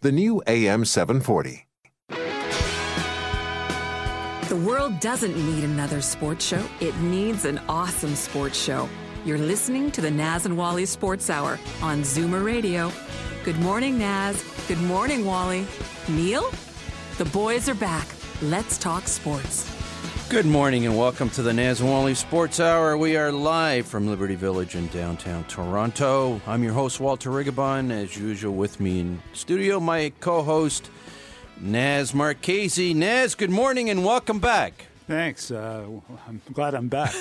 the new AM 740. The world doesn't need another sports show. It needs an awesome sports show. You're listening to the Naz and Wally Sports Hour on Zoomer Radio. Good morning, Naz. Good morning, Wally. Neil, the boys are back. Let's talk sports. Good morning and welcome to the Naz and Wally Sports Hour. We are live from Liberty Village in downtown Toronto. I'm your host, Walter Rigabon. As usual, with me in studio, my co-host, Naz Marchese. Naz, good morning and welcome back. Thanks. I'm glad I'm back.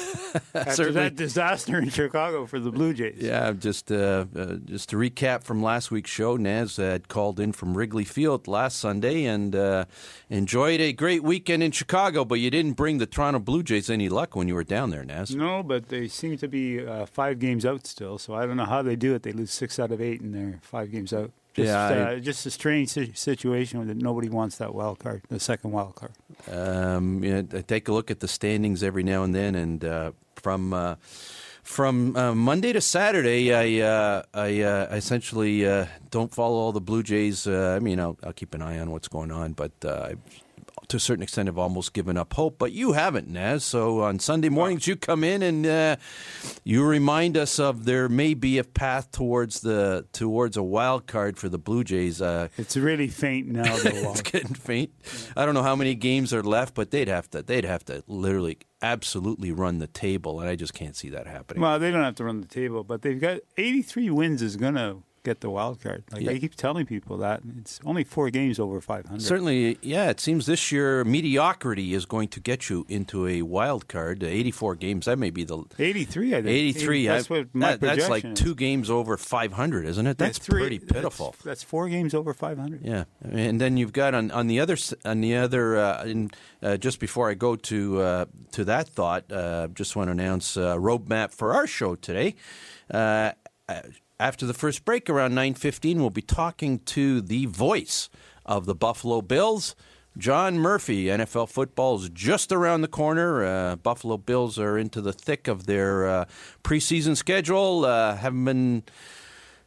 After that disaster in Chicago for the Blue Jays. Yeah, just to recap from last week's show, Naz had called in from Wrigley Field last Sunday and enjoyed a great weekend in Chicago, but you didn't bring the Toronto Blue Jays any luck when you were down there, Naz. No, but they seem to be 5 games out still, so I don't know how they do it. They lose 6 out of 8 and they're 5 games out. Just a strange situation that nobody wants that wild card, the second wild card. I take a look at the standings every now and then, and from Monday to Saturday, I essentially don't follow all the Blue Jays. I mean, I'll keep an eye on what's going on, but to a certain extent, I've almost given up hope. But you haven't, Naz. So on Sunday mornings, you come in and you remind us of there may be a path towards a wild card for the Blue Jays. It's really faint now. It's getting faint. I don't know how many games are left, but they'd have to literally absolutely run the table, and I just can't see that happening. Well, they don't have to run the table, but they've got 83 wins is gonna get the wild card. I keep telling people that. It's only 4 games over 500. Certainly, yeah, it seems this year mediocrity is going to get you into a wild card. 84 games, that may be the... 83, I think. 83. That's what my projection is. That's like 2 games over 500, isn't it? That's pretty pitiful. That's 4 games over 500. Yeah, and then you've got on the other, just before I go to that thought, just want to announce a roadmap for our show today. After the first break, around 9:15, we'll be talking to the voice of the Buffalo Bills, John Murphy. NFL football is just around the corner. Buffalo Bills are into the thick of their preseason schedule. Haven't been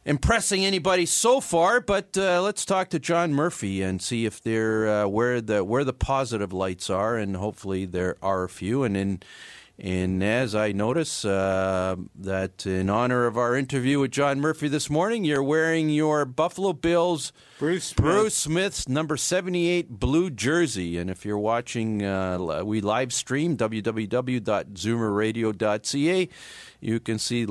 impressing anybody so far, but let's talk to John Murphy and see if they're where the positive lights are, and hopefully there are a few. And as I notice that in honor of our interview with John Murphy this morning, you're wearing your Buffalo Bills Bruce Smith's number 78 blue jersey. And if you're watching, we live stream www.zoomerradio.ca. You can see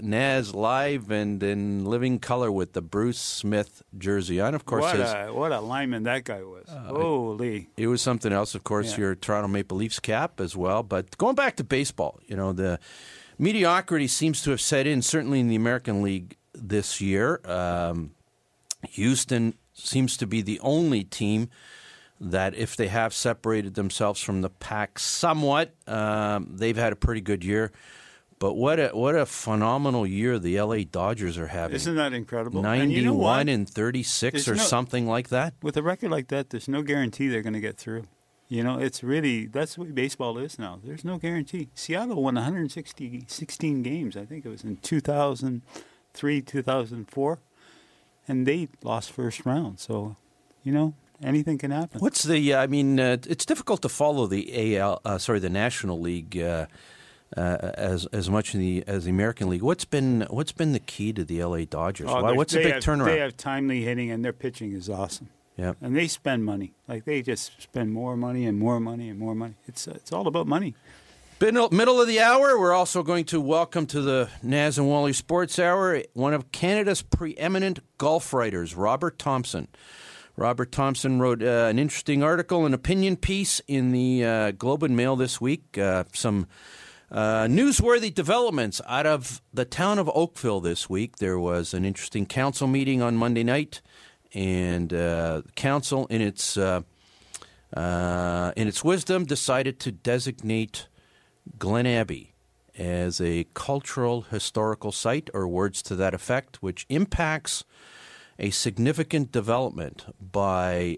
Naz live and in living color with the Bruce Smith jersey on. Of course, what a lineman that guy was. Holy. It was something else, of course, your Toronto Maple Leafs cap as well. But going back to baseball, the mediocrity seems to have set in, certainly in the American League this year. Houston seems to be the only team that if they have separated themselves from the pack somewhat, they've had a pretty good year. But what a phenomenal year the LA Dodgers are having. Isn't that incredible? 91 and, 36 there's something like that. With a record like that, there's no guarantee they're going to get through. It's really, that's the way baseball is now. There's no guarantee. Seattle won 16 games, I think it was in 2003, 2004, and they lost first round. So, anything can happen. What's the, it's difficult to follow the National League as much as the American League. What's been the key to the LA Dodgers? What's the big turnaround? They have timely hitting, and their pitching is awesome. Yeah, and they spend money. They just spend more money and more money and more money. It's all about money. Middle of the hour, we're also going to welcome to the Naz and Wally Sports Hour one of Canada's preeminent golf writers, Robert Thompson. Robert Thompson wrote an interesting article, an opinion piece in the Globe and Mail this week. Some newsworthy developments out of the town of Oakville this week. There was an interesting council meeting on Monday night, and council, in its wisdom, decided to designate Glen Abbey as a cultural historical site, or words to that effect, which impacts a significant development by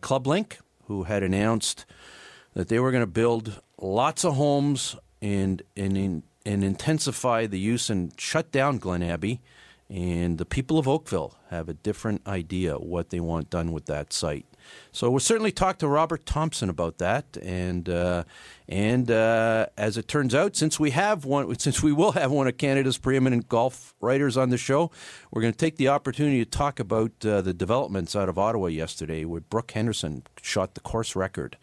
Club Link, who had announced that they were going to build lots of homes and intensify the use and shut down Glen Abbey. And the people of Oakville have a different idea what they want done with that site. So we'll certainly talk to Robert Thompson about that. And as it turns out, since we will have one of Canada's preeminent golf writers on the show, we're going to take the opportunity to talk about the developments out of Ottawa yesterday, where Brooke Henderson shot the course record.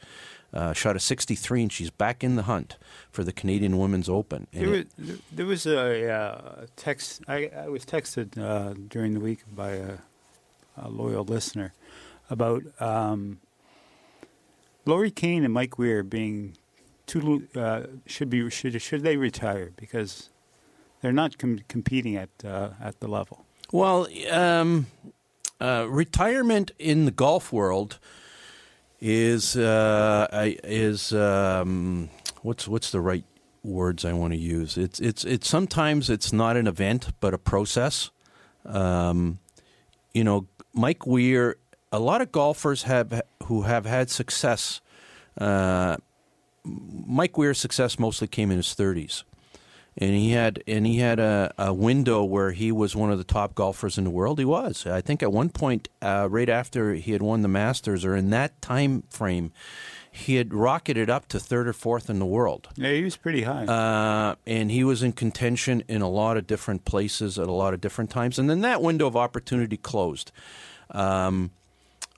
Shot a 63, and she's back in the hunt for the Canadian Women's Open. There was a text. I was texted during the week by a loyal listener about Lorie Kane and Mike Weir being too should they retire because they're not competing at the level. Well, retirement in the golf world is what's the right words I want to use? It's sometimes it's not an event but a process. Mike Weir. A lot of golfers who have had success. Mike Weir's success mostly came in his 30s, and he had a window where he was one of the top golfers in the world. He was, I think, at one point, right after he had won the Masters, or in that time frame, he had rocketed up to third or fourth in the world. Yeah, he was pretty high. And he was in contention in a lot of different places at a lot of different times. And then that window of opportunity closed.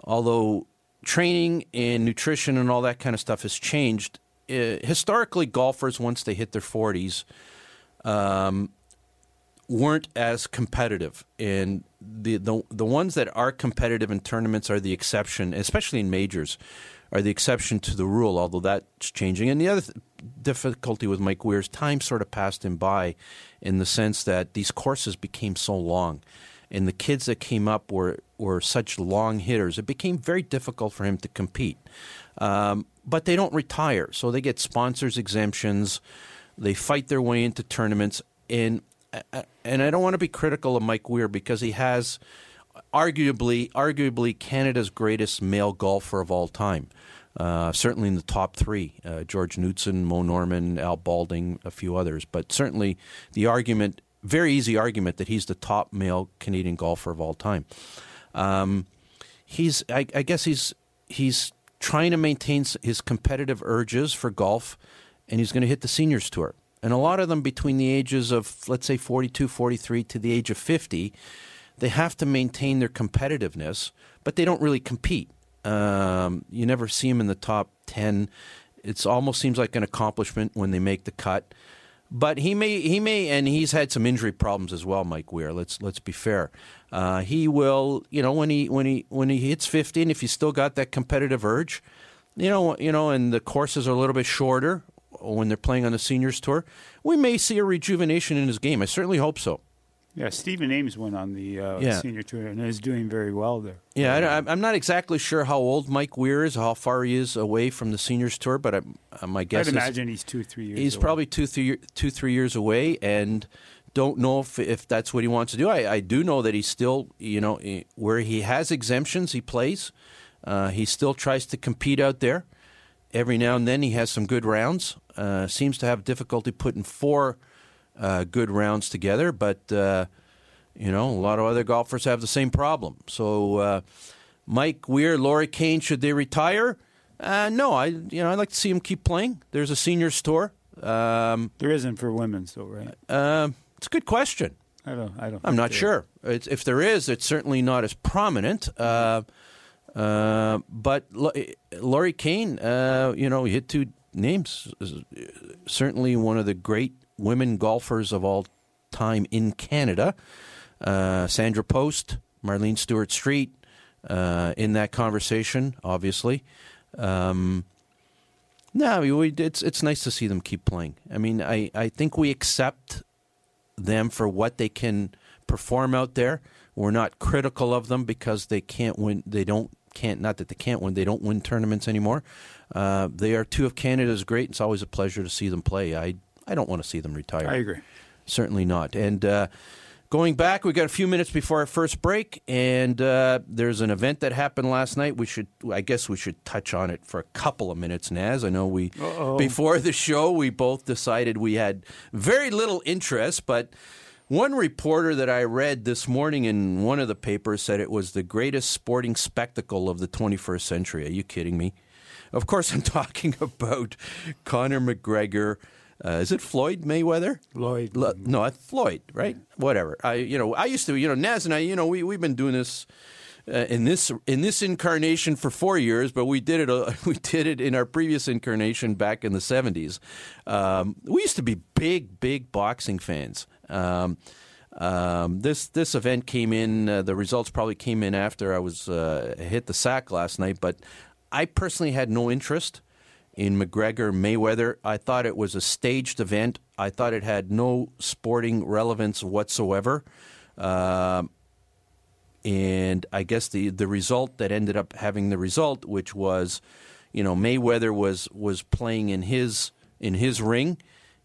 Although training and nutrition and all that kind of stuff has changed, historically golfers, once they hit their 40s, weren't as competitive, and the ones that are competitive in tournaments are the exception, especially in majors, are the exception to the rule, although that's changing. And the other difficulty with Mike Weir's time sort of passed him by, in the sense that these courses became so long, and the kids that came up were such long hitters, it became very difficult for him to compete. But they don't retire, so they get sponsors exemptions, they fight their way into tournaments, and I don't want to be critical of Mike Weir because he has arguably Canada's greatest male golfer of all time, certainly in the top three, George Knudsen, Mo Norman, Al Balding, a few others, but certainly the argument, very easy argument, that he's the top male Canadian golfer of all time. I guess he's trying to maintain his competitive urges for golf, and he's going to hit the seniors tour. And a lot of them between the ages of, let's say, 42, 43 to the age of 50, they have to maintain their competitiveness, but they don't really compete. You never see them in the top 10. It almost seems like an accomplishment when they make the cut. But he may, and he's had some injury problems as well, Mike Weir. Let's be fair. He will, when he hits 50, and if you still got that competitive urge, and the courses are a little bit shorter when they're playing on the seniors tour, we may see a rejuvenation in his game. I certainly hope so. Yeah, Stephen Ames went on the senior tour and is doing very well there. Yeah, I'm not exactly sure how old Mike Weir is, how far he is away from the seniors tour, but my guess is... I'd imagine he's 2-3 years away. He's probably 2-3 years away, and don't know if that's what he wants to do. I do know that he's still, where he has exemptions, he plays. He still tries to compete out there. Every now and then he has some good rounds. Seems to have difficulty putting four good rounds together, but a lot of other golfers have the same problem. So Mike Weir, Lorie Kane, should they retire? No, I'd like to see them keep playing. There's a seniors tour. There isn't for women, though, right? It's a good question. I don't. I'm not sure. If there is, it's certainly not as prominent. But Lorie Kane, he hit two names. Certainly one of the great women golfers of all time in Canada, Sandra Post, Marlene Stewart-Street, in that conversation, obviously. It's nice to see them keep playing. I mean, I think we accept them for what they can perform out there. We're not critical of them because they can't win. They don't can't not that they can't win. They don't win tournaments anymore. They are two of Canada's great. It's always a pleasure to see them play. I don't want to see them retire. I agree. Certainly not. And going back, we've got a few minutes before our first break, and there's an event that happened last night. I guess we should touch on it for a couple of minutes, Naz. I know before the show, we both decided we had very little interest, but one reporter that I read this morning in one of the papers said it was the greatest sporting spectacle of the 21st century. Are you kidding me? Of course, I'm talking about Conor McGregor. Is it Floyd Mayweather? Floyd. Floyd, right? Yeah. Whatever. I used to, Naz and I, we've been doing this in this incarnation for 4 years, but we did it in our previous incarnation back in the 70s. We used to be big boxing fans. This event came in. The results probably came in after I was hit the sack last night, but I personally had no interest in McGregor Mayweather. I thought it was a staged event. I thought it had no sporting relevance whatsoever. And I guess the result that ended up having the result, which was, Mayweather was playing in his ring,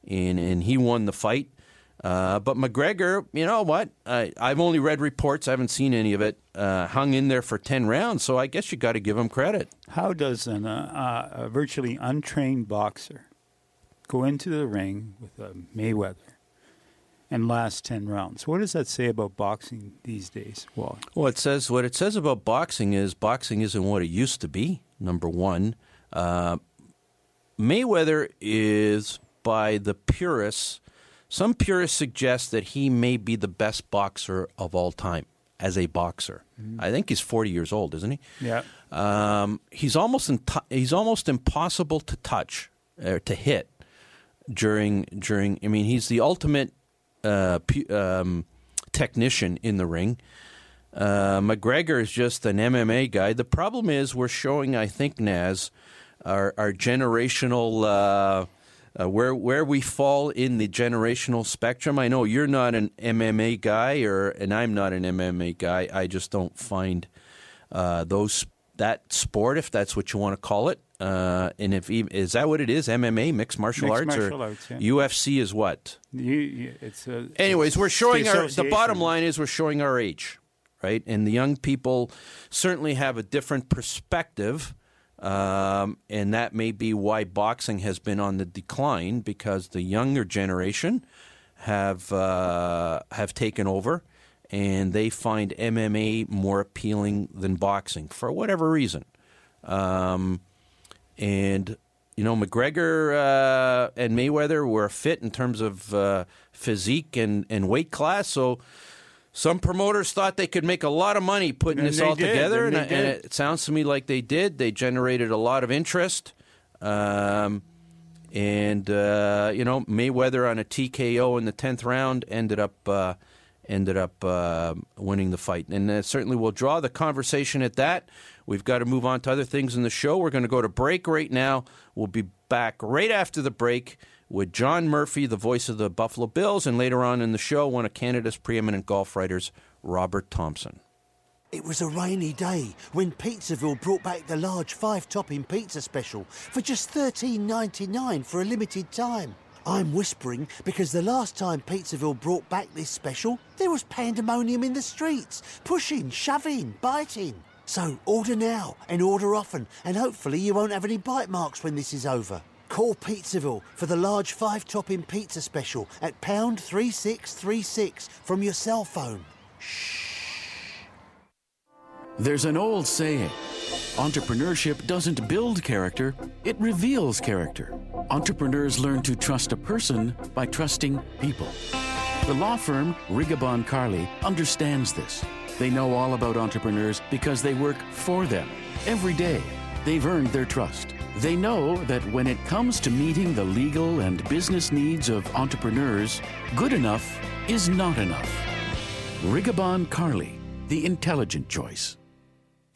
and he won the fight. But McGregor, you know what? I've only read reports. I haven't seen any of it. Hung in there for 10 rounds, so I guess you got to give him credit. How does a virtually untrained boxer go into the ring with a Mayweather and last 10 rounds? What does that say about boxing these days, Wally? Well, what it says about boxing isn't what it used to be, number one. Mayweather is, by the purists, some purists suggest that he may be the best boxer of all time as a boxer. Mm-hmm. I think he's 40 years old, isn't he? Yeah. He's almost impossible to touch or to hit during. I mean, he's the ultimate technician in the ring. McGregor is just an MMA guy. The problem is we're showing, I think, Naz, our generational. Where we fall in the generational spectrum. I know you're not an MMA guy, and I'm not an MMA guy. I just don't find that sport, if that's what you want to call it. And is that what it is? MMA, mixed martial arts, yeah. UFC is what? Anyways, we're showing the bottom line is we're showing our age, right? And the young people certainly have a different perspective. And that may be why boxing has been on the decline, because the younger generation have taken over, and they find MMA more appealing than boxing for whatever reason. McGregor and Mayweather were fit in terms of physique and weight class, so. Some promoters thought they could make a lot of money putting this all together, and it sounds to me like they did. They generated a lot of interest, Mayweather on a TKO in the 10th round ended up winning the fight, and certainly we'll draw the conversation at that. We've got to move on to other things in the show. We're going to go to break right now. We'll be back right after the break with John Murphy, the voice of the Buffalo Bills, and later on in the show, one of Canada's preeminent golf writers, Robert Thompson. It was a rainy day when Pizzaville brought back the large 5-topping pizza special for just $13.99 for a limited time. I'm whispering because the last time Pizzaville brought back this special, there was pandemonium in the streets, pushing, shoving, biting. So order now and order often, and hopefully you won't have any bite marks when this is over. Call Pizzaville for the large 5-topping pizza special at pound 3636 from your cell phone. Shh. There's an old saying, entrepreneurship doesn't build character, it reveals character. Entrepreneurs learn to trust a person by trusting people. The law firm Rigabon Carley understands this. They know all about entrepreneurs because they work for them every day. They've earned their trust. They know that when it comes to meeting the legal and business needs of entrepreneurs, good enough is not enough. Rigabon Carley, the intelligent choice.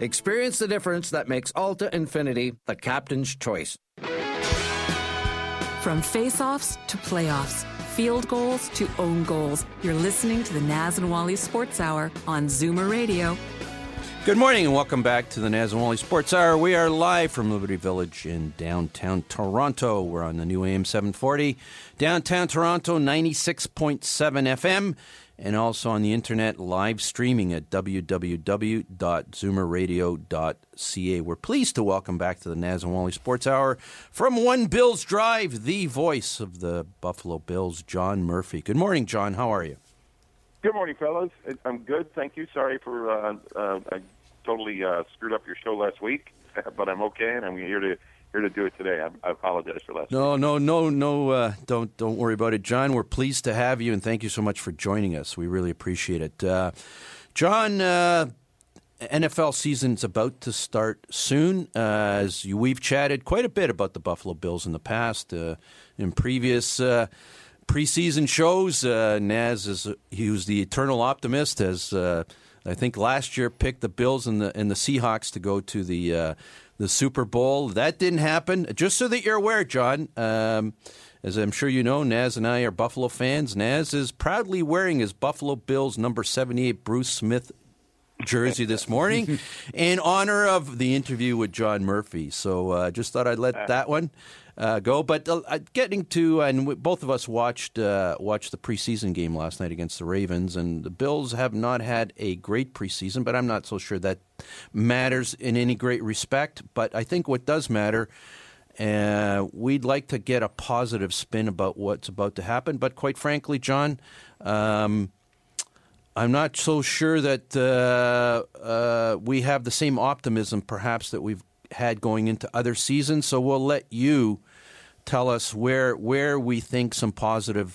Experience the difference that makes Alta Infinity the captain's choice. From face-offs to playoffs, field goals to own goals, you're listening to the Naz and Wally Sports Hour on Zoomer Radio. Good morning and welcome back to the Naz and Wally Sports Hour. We are live from Liberty Village in downtown Toronto. We're on the new AM 740, downtown Toronto, 96.7 FM. And also on the internet, live streaming at www.zoomerradio.ca. We're pleased to welcome back to the Naz and Wally Sports Hour from One Bills Drive, the voice of the Buffalo Bills, John Murphy. Good morning, John. How are you? Good morning, fellas. I'm good, thank you. Sorry for I totally screwed up your show last week, but I'm okay, and I'm here to do it today. I apologize for last. No. Don't worry about it, John. We're pleased to have you, and thank you so much for joining us. We really appreciate it, John. NFL season's about to start soon. We've chatted quite a bit about the Buffalo Bills in the past, in previous preseason shows. Naz was the eternal optimist, as I think last year picked the Bills and the Seahawks to go to the Super Bowl. That didn't happen. Just so that you're aware, John, as I'm sure you know, Naz and I are Buffalo fans. Naz is proudly wearing his Buffalo Bills number 78 Bruce Smith jersey this morning in honor of the interview with John Murphy. So I just thought I'd let that one go. But getting to, and both of us watched the preseason game last night against the Ravens, and the Bills have not had a great preseason, but I'm not so sure that matters in any great respect. But I think what does matter, we'd like to get a positive spin about what's about to happen. But quite frankly, John, I'm not so sure that we have the same optimism perhaps that we've had going into other seasons. So we'll let you tell us where we think some positive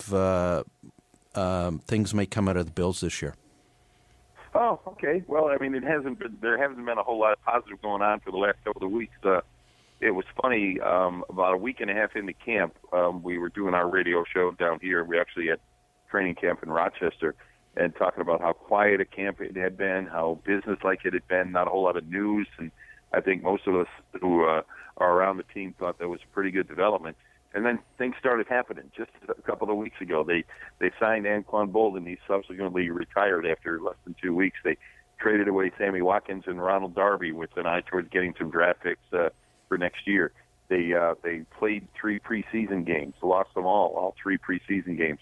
things may come out of the Bills this year. Oh, okay. Well, I mean, there hasn't been a whole lot of positive going on for the last couple of weeks. It was funny, about a week and a half into camp, we were doing our radio show down here. We actually had training camp in Rochester, and talking about how quiet a camp it had been, how business-like it had been, not a whole lot of news. And I think most of us who are around the team thought that was a pretty good development. And then things started happening just a couple of weeks ago. They signed Anquan Bolden. He subsequently retired after less than 2 weeks. They traded away Sammy Watkins and Ronald Darby with an eye towards getting some draft picks for next year. They played three preseason games, lost them all three preseason games.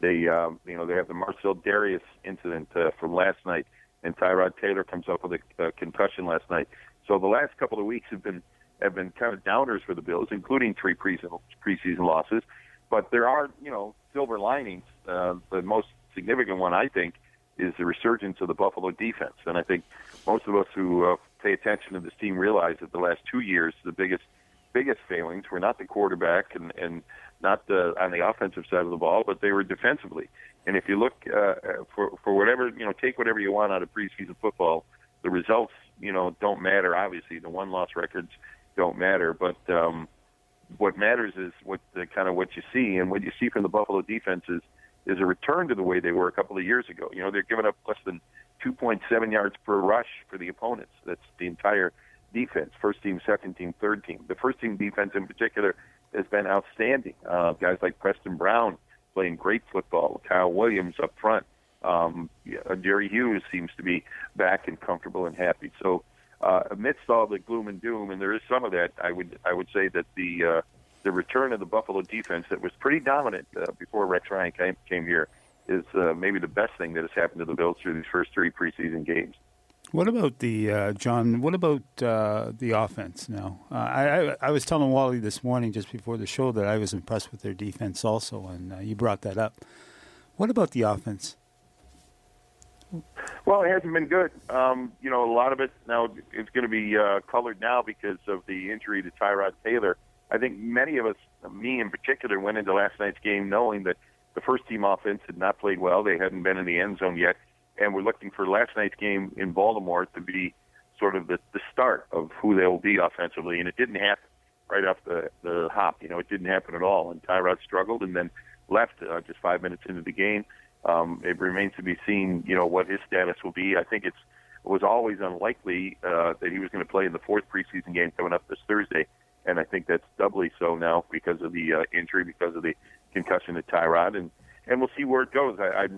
They, they have the Marcel Darius incident from last night, and Tyrod Taylor comes up with a concussion last night. So the last couple of weeks have been kind of downers for the Bills, including three preseason losses. But there are, silver linings. The most significant one, I think, is the resurgence of the Buffalo defense. And I think most of us who pay attention to this team realize that the last 2 years, the biggest failings were not the quarterback and not on the offensive side of the ball, but they were defensively. And if you look for whatever, take whatever you want out of preseason football, the results, don't matter. Obviously, the one-loss records don't matter. But what matters is what you see. And what you see from the Buffalo defense is a return to the way they were a couple of years ago. They're giving up less than 2.7 yards per rush for the opponents. That's the entire defense, first team, second team, third team. The first team defense in particular has been outstanding. Guys like Preston Brown playing great football, Kyle Williams up front. Jerry Hughes seems to be back and comfortable and happy. So amidst all the gloom and doom, and there is some of that, I would say that the return of the Buffalo defense that was pretty dominant before Rex Ryan came here is maybe the best thing that has happened to the Bills through these first three preseason games. What about the offense now? I was telling Wally this morning just before the show that I was impressed with their defense also, and you brought that up. What about the offense? Well, it hasn't been good. A lot of it now is going to be colored now because of the injury to Tyrod Taylor. I think many of us, me in particular, went into last night's game knowing that the first-team offense had not played well. They hadn't been in the end zone yet. And we're looking for last night's game in Baltimore to be sort of the start of who they'll be offensively. And it didn't happen right off the hop. It didn't happen at all. And Tyrod struggled and then left just 5 minutes into the game. It remains to be seen, what his status will be. I think it was always unlikely that he was going to play in the fourth preseason game coming up this Thursday. And I think that's doubly so now because of the injury, because of the concussion to Tyrod. And we'll see where it goes. I've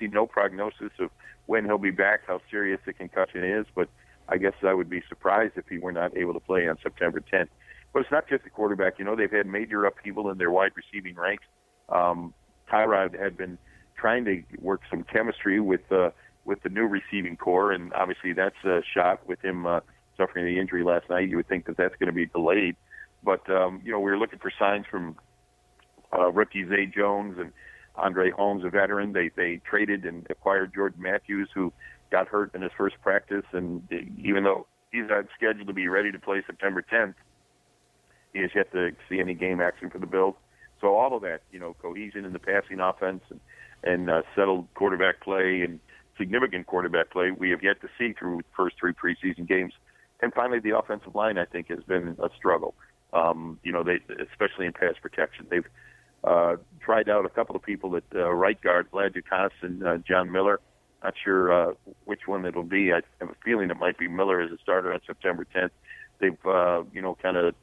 seen no prognosis of when he'll be back, how serious the concussion is, but I guess I would be surprised if he were not able to play on September 10th. But it's not just the quarterback. They've had major upheaval in their wide receiving ranks. Tyrod had been trying to work some chemistry with the new receiving core, and obviously that's a shot with him suffering the injury last night. You would think that that's going to be delayed. But, we were looking for signs from rookie Zay Jones and Andre Holmes, a veteran. They traded and acquired Jordan Matthews, who got hurt in his first practice. And even though he's not scheduled to be ready to play September 10th, he has yet to see any game action for the Bills. So all of that, cohesion in the passing offense and settled quarterback play and significant quarterback play, we have yet to see through the first three preseason games. And finally, the offensive line, I think, has been a struggle, they especially in pass protection. They've tried out a couple of people at right guard, Vlad Dukas and John Miller. Not sure which one it'll be. I have a feeling it might be Miller as a starter on September 10th. They've, kind of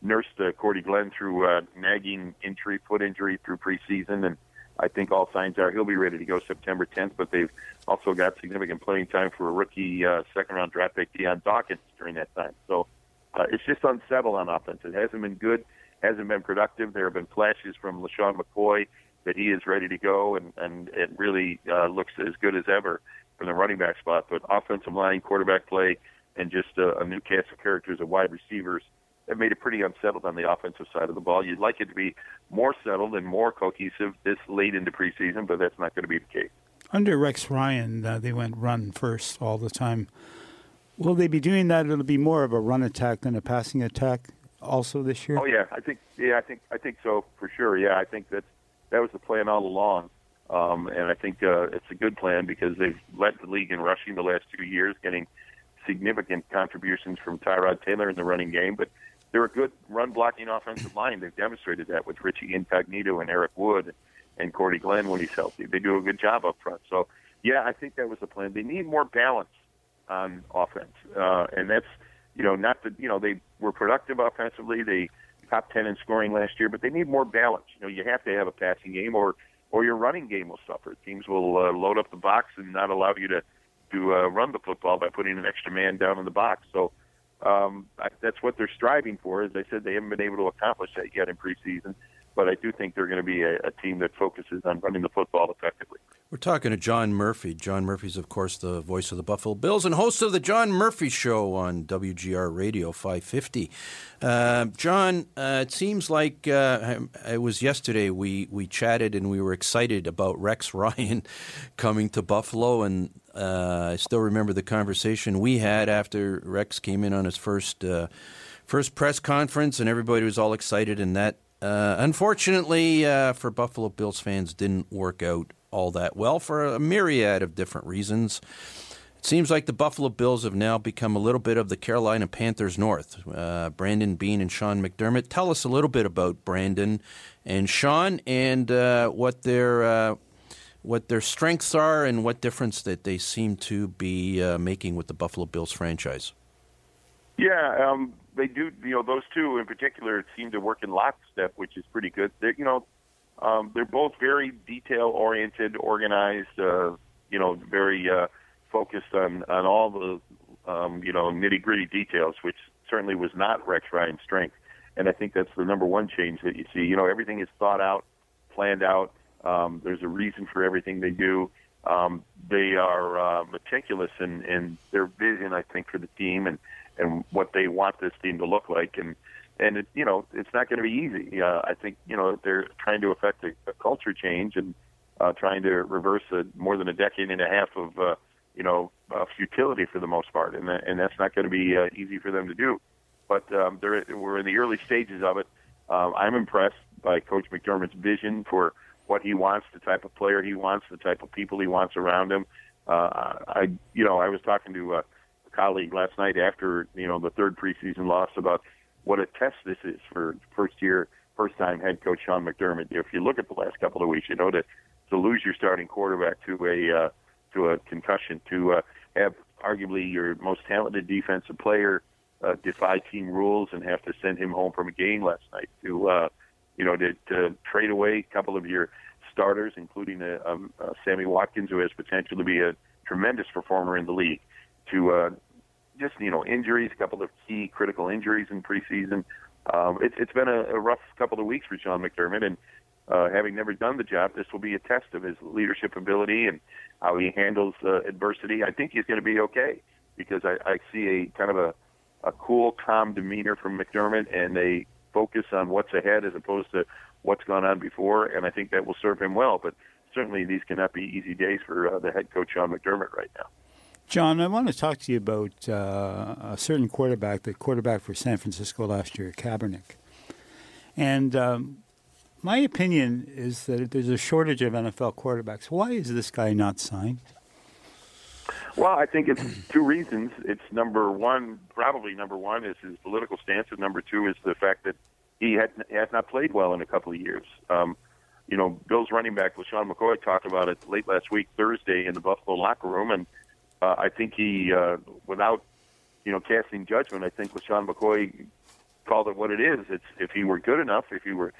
nursed Cordy Glenn through nagging injury, foot injury through preseason, and I think all signs are he'll be ready to go September 10th, but they've also got significant playing time for a rookie second-round draft pick, Deion Dawkins, during that time. So it's just unsettled on offense. It hasn't been good, hasn't been productive. There have been flashes from LaShawn McCoy that he is ready to go, and it really looks as good as ever from the running back spot. But offensive line, quarterback play, and just a new cast of characters of wide receivers, it made it pretty unsettled on the offensive side of the ball. You'd like it to be more settled and more cohesive this late into preseason, but that's not going to be the case. Under Rex Ryan, they went run first all the time. Will they be doing that? It'll be more of a run attack than a passing attack also this year? Oh, yeah. I think so for sure. Yeah, I think that was the plan all along. And I think it's a good plan because they've led the league in rushing the last 2 years, getting significant contributions from Tyrod Taylor in the running game. But they're a good run-blocking offensive line. They've demonstrated that with Richie Incognito and Eric Wood and Cordy Glenn when he's healthy. They do a good job up front. So, yeah, I think that was the plan. They need more balance on offense. And that's, not that, they were productive offensively. They top 10 in scoring last year, but they need more balance. You have to have a passing game or your running game will suffer. Teams will load up the box and not allow you to run the football by putting an extra man down in the box. So, that's what they're striving for. As I said, they haven't been able to accomplish that yet in preseason, but I do think they're going to be a team that focuses on running the football effectively. We're talking to John Murphy. John Murphy's, of course, the voice of the Buffalo Bills and host of the John Murphy Show on WGR Radio 550. John, it seems like it was yesterday we chatted and we were excited about Rex Ryan coming to Buffalo, and I still remember the conversation we had after Rex came in on his first press conference, and everybody was all excited. And that, unfortunately, for Buffalo Bills fans, didn't work out all that well for a myriad of different reasons. It seems like the Buffalo Bills have now become a little bit of the Carolina Panthers North. Brandon Beane and Sean McDermott. Tell us a little bit about Brandon and Sean and what their strengths are and what difference that they seem to be making with the Buffalo Bills franchise. Yeah, they do. Those two in particular seem to work in lockstep, which is pretty good. They're both very detail-oriented, organized, very focused on all the nitty-gritty details, which certainly was not Rex Ryan's strength. And I think that's the number one change that you see. You know, everything is thought out, planned out. There's a reason for everything they do. They are meticulous in their vision, I think, for the team and what they want this team to look like. And it, you know, it's not going to be easy. I think, you know, they're trying to effect a culture change and trying to reverse more than a decade and a half of, futility for the most part. And that's not going to be easy for them to do. But we're in the early stages of it. I'm impressed by Coach McDermott's vision for what he wants, the type of player he wants, the type of people he wants around him. I was talking to a colleague last night after, the third preseason loss about what a test this is for first-time head coach Sean McDermott. If you look at the last couple of weeks, to lose your starting quarterback to a concussion, to have arguably your most talented defensive player defy team rules and have to send him home from a game last night, to trade away a couple of your starters, including Sammy Watkins, who has potential to be a tremendous performer in the league, to injuries, a couple of key critical injuries in preseason. It's been a rough couple of weeks for Sean McDermott, and having never done the job, this will be a test of his leadership ability and how he handles adversity. I think he's going to be okay because I see a kind of a cool, calm demeanor from McDermott and a focus on what's ahead as opposed to what's gone on before, and I think that will serve him well. But certainly these cannot be easy days for the head coach, Sean McDermott, right now. John, I want to talk to you about a certain quarterback, the quarterback for San Francisco last year, Kaepernick. And my opinion is that there's a shortage of NFL quarterbacks. Why is this guy not signed? Well, I think it's two reasons. It's number one is his political stance, and number two is the fact that he has not played well in a couple of years. Bill's running back, LaShawn McCoy, talked about it late last week, Thursday, in the Buffalo locker room, and I think he, without casting judgment, I think LaShawn McCoy called it what it is. It's if he were good enough, if he were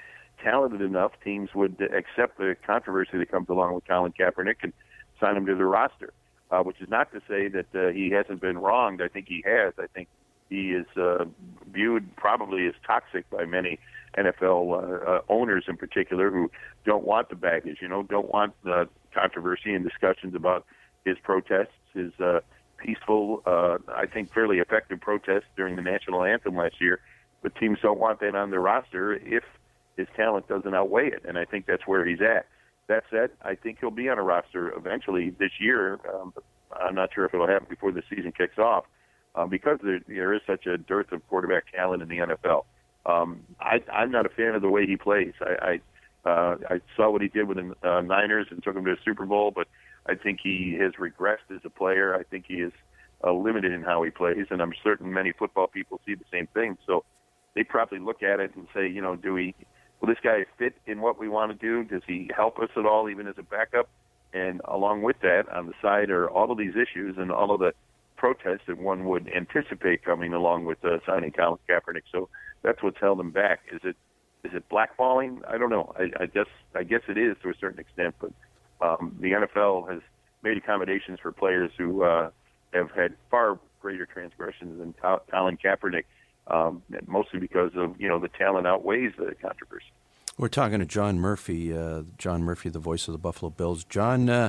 talented enough, teams would accept the controversy that comes along with Colin Kaepernick and sign him to their roster. Which is not to say that he hasn't been wronged. I think he has. I think he is viewed probably as toxic by many NFL owners in particular who don't want the baggage, don't want the controversy and discussions about his protests, his peaceful, I think fairly effective protests during the national anthem last year. But teams don't want that on their roster if his talent doesn't outweigh it, and I think that's where he's at. That said, I think he'll be on a roster eventually this year. I'm not sure if it'll happen before the season kicks off because there is such a dearth of quarterback talent in the NFL. I'm not a fan of the way he plays. I saw what he did with the Niners and took him to a Super Bowl, but I think he has regressed as a player. I think he is limited in how he plays, and I'm certain many football people see the same thing. So they probably look at it and say, will this guy fit in what we want to do? Does he help us at all, even as a backup? And along with that, on the side are all of these issues and all of the protests that one would anticipate coming along with signing Colin Kaepernick. So that's what's held him back. Is it blackballing? I don't know. I guess it is to a certain extent, but the NFL has made accommodations for players who have had far greater transgressions than Colin Kaepernick. Mostly because of, the talent outweighs the controversy. We're talking to John Murphy, the voice of the Buffalo Bills. John, we're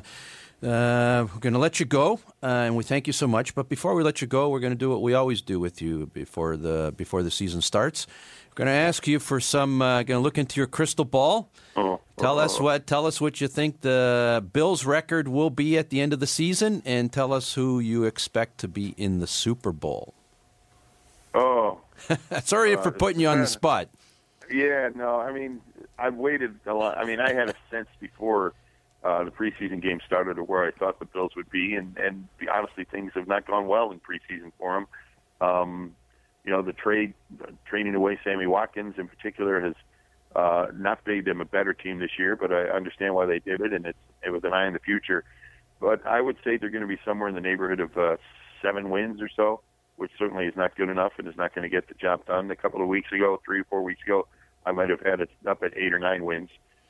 going to let you go, and we thank you so much. But before we let you go, we're going to do what we always do with you before the season starts. We're going to ask you for some. Going to look into your crystal ball. Oh. Tell us what you think the Bills' record will be at the end of the season, and tell us who you expect to be in the Super Bowl. Oh. Sorry for putting you on the spot. Yeah, no, I've waited a lot. I had a sense before the preseason game started of where I thought the Bills would be, and honestly, things have not gone well in preseason for them. The trading away Sammy Watkins in particular has not made them a better team this year, but I understand why they did it, and it was an eye in the future. But I would say they're going to be somewhere in the neighborhood of 7 wins or so, which certainly is not good enough and is not going to get the job done. A couple of weeks ago, 3 or 4 weeks ago, I might have had it up at 8 or 9 wins.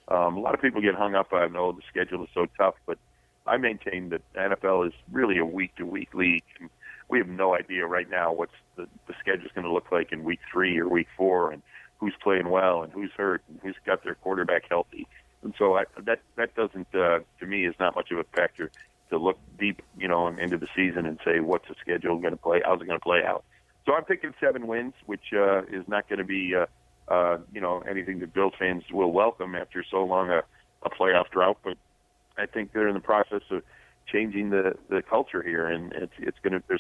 A lot of people get hung up. I know the schedule is so tough, but I maintain that the NFL is really a week-to-week league. And we have no idea right now what's the schedule's going to look like in week three or week four, and who's playing well and who's hurt and who's got their quarterback healthy. And so that doesn't, to me, is not much of a factor to look deep, you know, into the season and say, what's the schedule going to play? How's it going to play out? So I'm picking 7 wins, which is not going to be, you know, anything that Bills fans will welcome after so long a playoff drought. But I think they're in the process of changing the culture here, and there's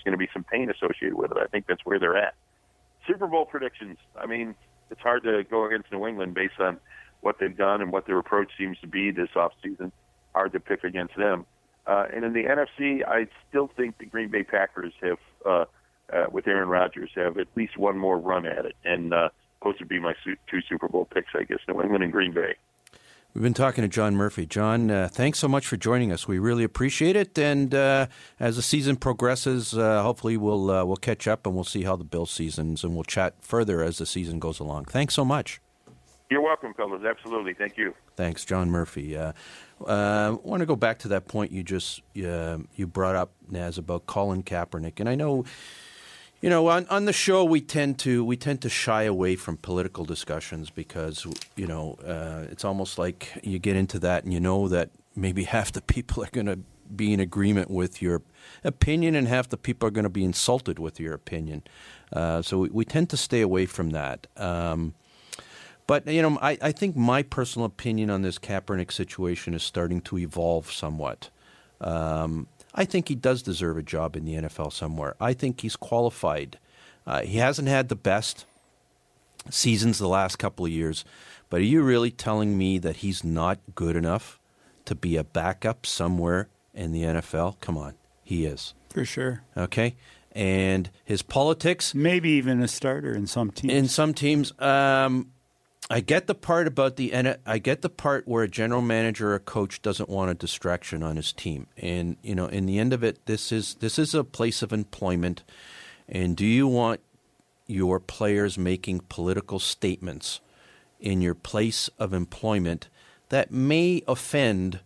going to be some pain associated with it. I think that's where they're at. Super Bowl predictions. I mean, it's hard to go against New England based on what they've done and what their approach seems to be this offseason. Hard to pick against them. And in the NFC, I still think the Green Bay Packers have, with Aaron Rodgers, have at least one more run at it. And those would be my two Super Bowl picks, I guess, New England and Green Bay. We've been talking to John Murphy. John, thanks so much for joining us. We really appreciate it. And as the season progresses, hopefully we'll catch up and we'll see how the Bills seasons, and we'll chat further as the season goes along. Thanks so much. You're welcome, fellas. Absolutely. Thank you. Thanks, John Murphy. I want to go back to that point you just you brought up, Naz, about Colin Kaepernick. And I know, you know, on the show we tend to shy away from political discussions because, you know, it's almost like you get into that and you know that maybe half the people are going to be in agreement with your opinion and half the people are going to be insulted with your opinion. So we tend to stay away from that. But, you know, I think my personal opinion on this Kaepernick situation is starting to evolve somewhat. I think he does deserve a job in the NFL somewhere. I think he's qualified. He hasn't had the best seasons the last couple of years, but are you really telling me that he's not good enough to be a backup somewhere in the NFL? Come on. He is. For sure. Okay. And his politics. Maybe even a starter in some teams. In some teams. I get the part about I get the part where a general manager or a coach doesn't want a distraction on his team, and you know, in the end of it, this is a place of employment, and do you want your players making political statements in your place of employment that may offend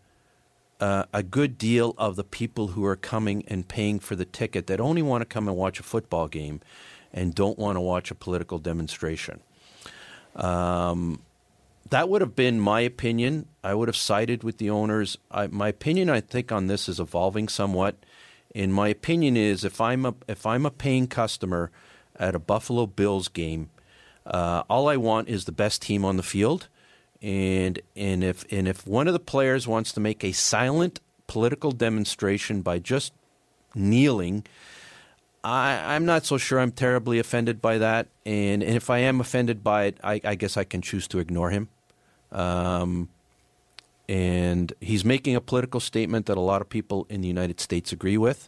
a good deal of the people who are coming and paying for the ticket that only want to come and watch a football game, and don't want to watch a political demonstration? That would have been my opinion. I would have sided with the owners. My opinion, I think, on this is evolving somewhat. And my opinion is, if I'm a paying customer at a Buffalo Bills game, all I want is the best team on the field. And if one of the players wants to make a silent political demonstration by just kneeling, I'm not so sure I'm terribly offended by that, and if I am offended by it, I guess I can choose to ignore him. And he's making a political statement that a lot of people in the United States agree with.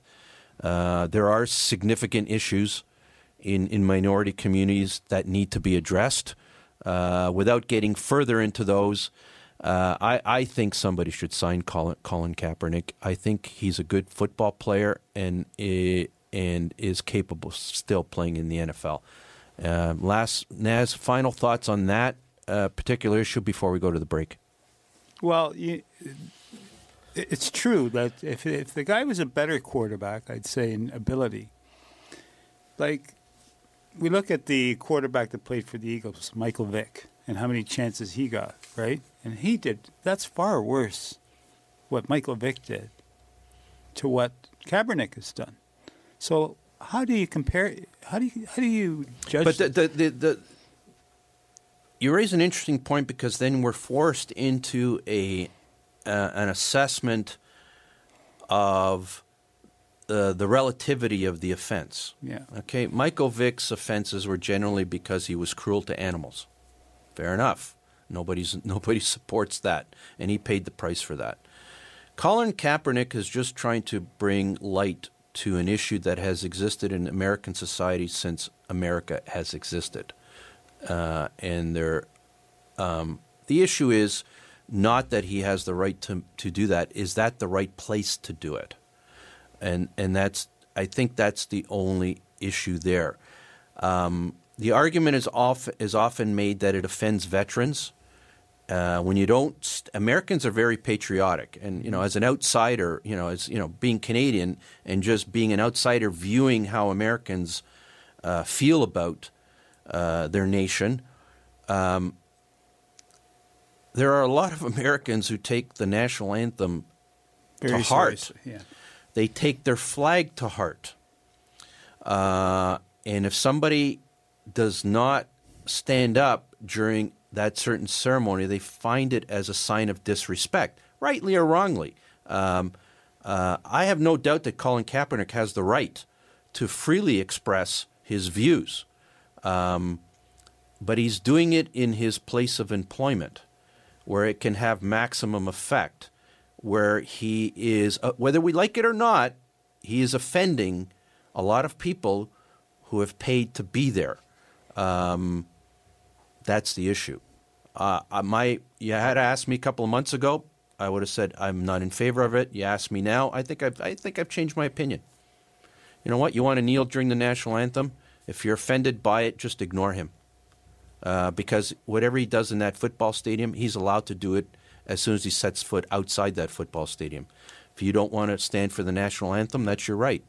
There are significant issues in minority communities that need to be addressed. Without getting further into those, I think somebody should sign Colin Kaepernick. I think he's a good football player, and is capable still playing in the NFL. Naz, final thoughts on that particular issue before we go to the break? Well, it's true that if the guy was a better quarterback, I'd say in ability. Like, we look at the quarterback that played for the Eagles, Michael Vick, and how many chances he got, right? And he did. That's far worse, what Michael Vick did, to what Kaepernick has done. So how do you compare? How do you judge? But you raise an interesting point, because then we're forced into an assessment of the relativity of the offense. Yeah. Okay. Michael Vick's offenses were generally because he was cruel to animals. Fair enough. Nobody supports that, and he paid the price for that. Colin Kaepernick is just trying to bring light to an issue that has existed in American society since America has existed. The issue is not that he has the right to do that. Is that the right place to do it? And I think that's the only issue there. The argument is often made that it offends veterans, When you don't, Americans are very patriotic, and as an outsider, being Canadian and just being an outsider, viewing how Americans feel about their nation, there are a lot of Americans who take the national anthem very to heart. Yeah. They take their flag to heart, and if somebody does not stand up during that certain ceremony, they find it as a sign of disrespect, rightly or wrongly. I have no doubt that Colin Kaepernick has the right to freely express his views, but he's doing it in his place of employment, where it can have maximum effect, where he is, whether we like it or not, he is offending a lot of people who have paid to be there. That's the issue. You had asked me a couple of months ago, I would have said I'm not in favor of it. You asked me now, I think I've changed my opinion. You know what? You want to kneel during the national anthem? If you're offended by it, just ignore him, because whatever he does in that football stadium, he's allowed to do it as soon as he sets foot outside that football stadium. If you don't want to stand for the national anthem, that's your right.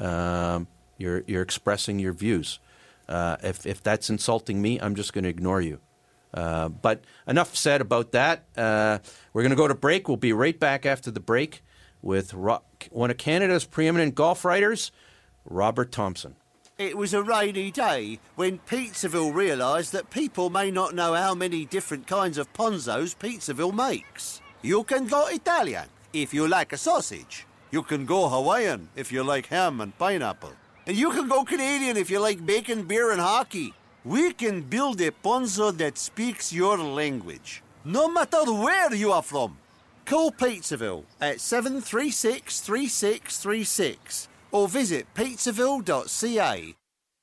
You're expressing your views. If that's insulting me, I'm just going to ignore you. But enough said about that. We're going to go to break. We'll be right back after the break with one of Canada's preeminent golf writers, Robert Thompson. It was a rainy day when Pizzaville realised that people may not know how many different kinds of ponzos Pizzaville makes. You can go Italian if you like a sausage. You can go Hawaiian if you like ham and pineapple. And you can go Canadian if you like bacon, beer and hockey. We can build a ponzo that speaks your language, no matter where you are from. Call Pizzaville at 736-3636. Or visit pizzaville.ca.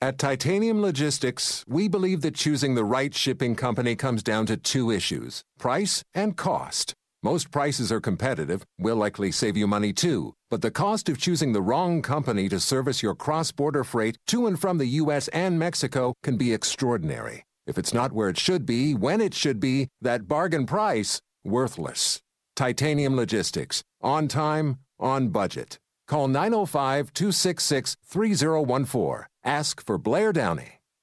At Titanium Logistics, we believe that choosing the right shipping company comes down to two issues: price and cost. Most prices are competitive, will likely save you money too. But the cost of choosing the wrong company to service your cross-border freight to and from the U.S. and Mexico can be extraordinary. If it's not where it should be, when it should be, that bargain price, worthless. Titanium Logistics. On time, on budget. Call 905-266-3014. Ask for Blair Downey.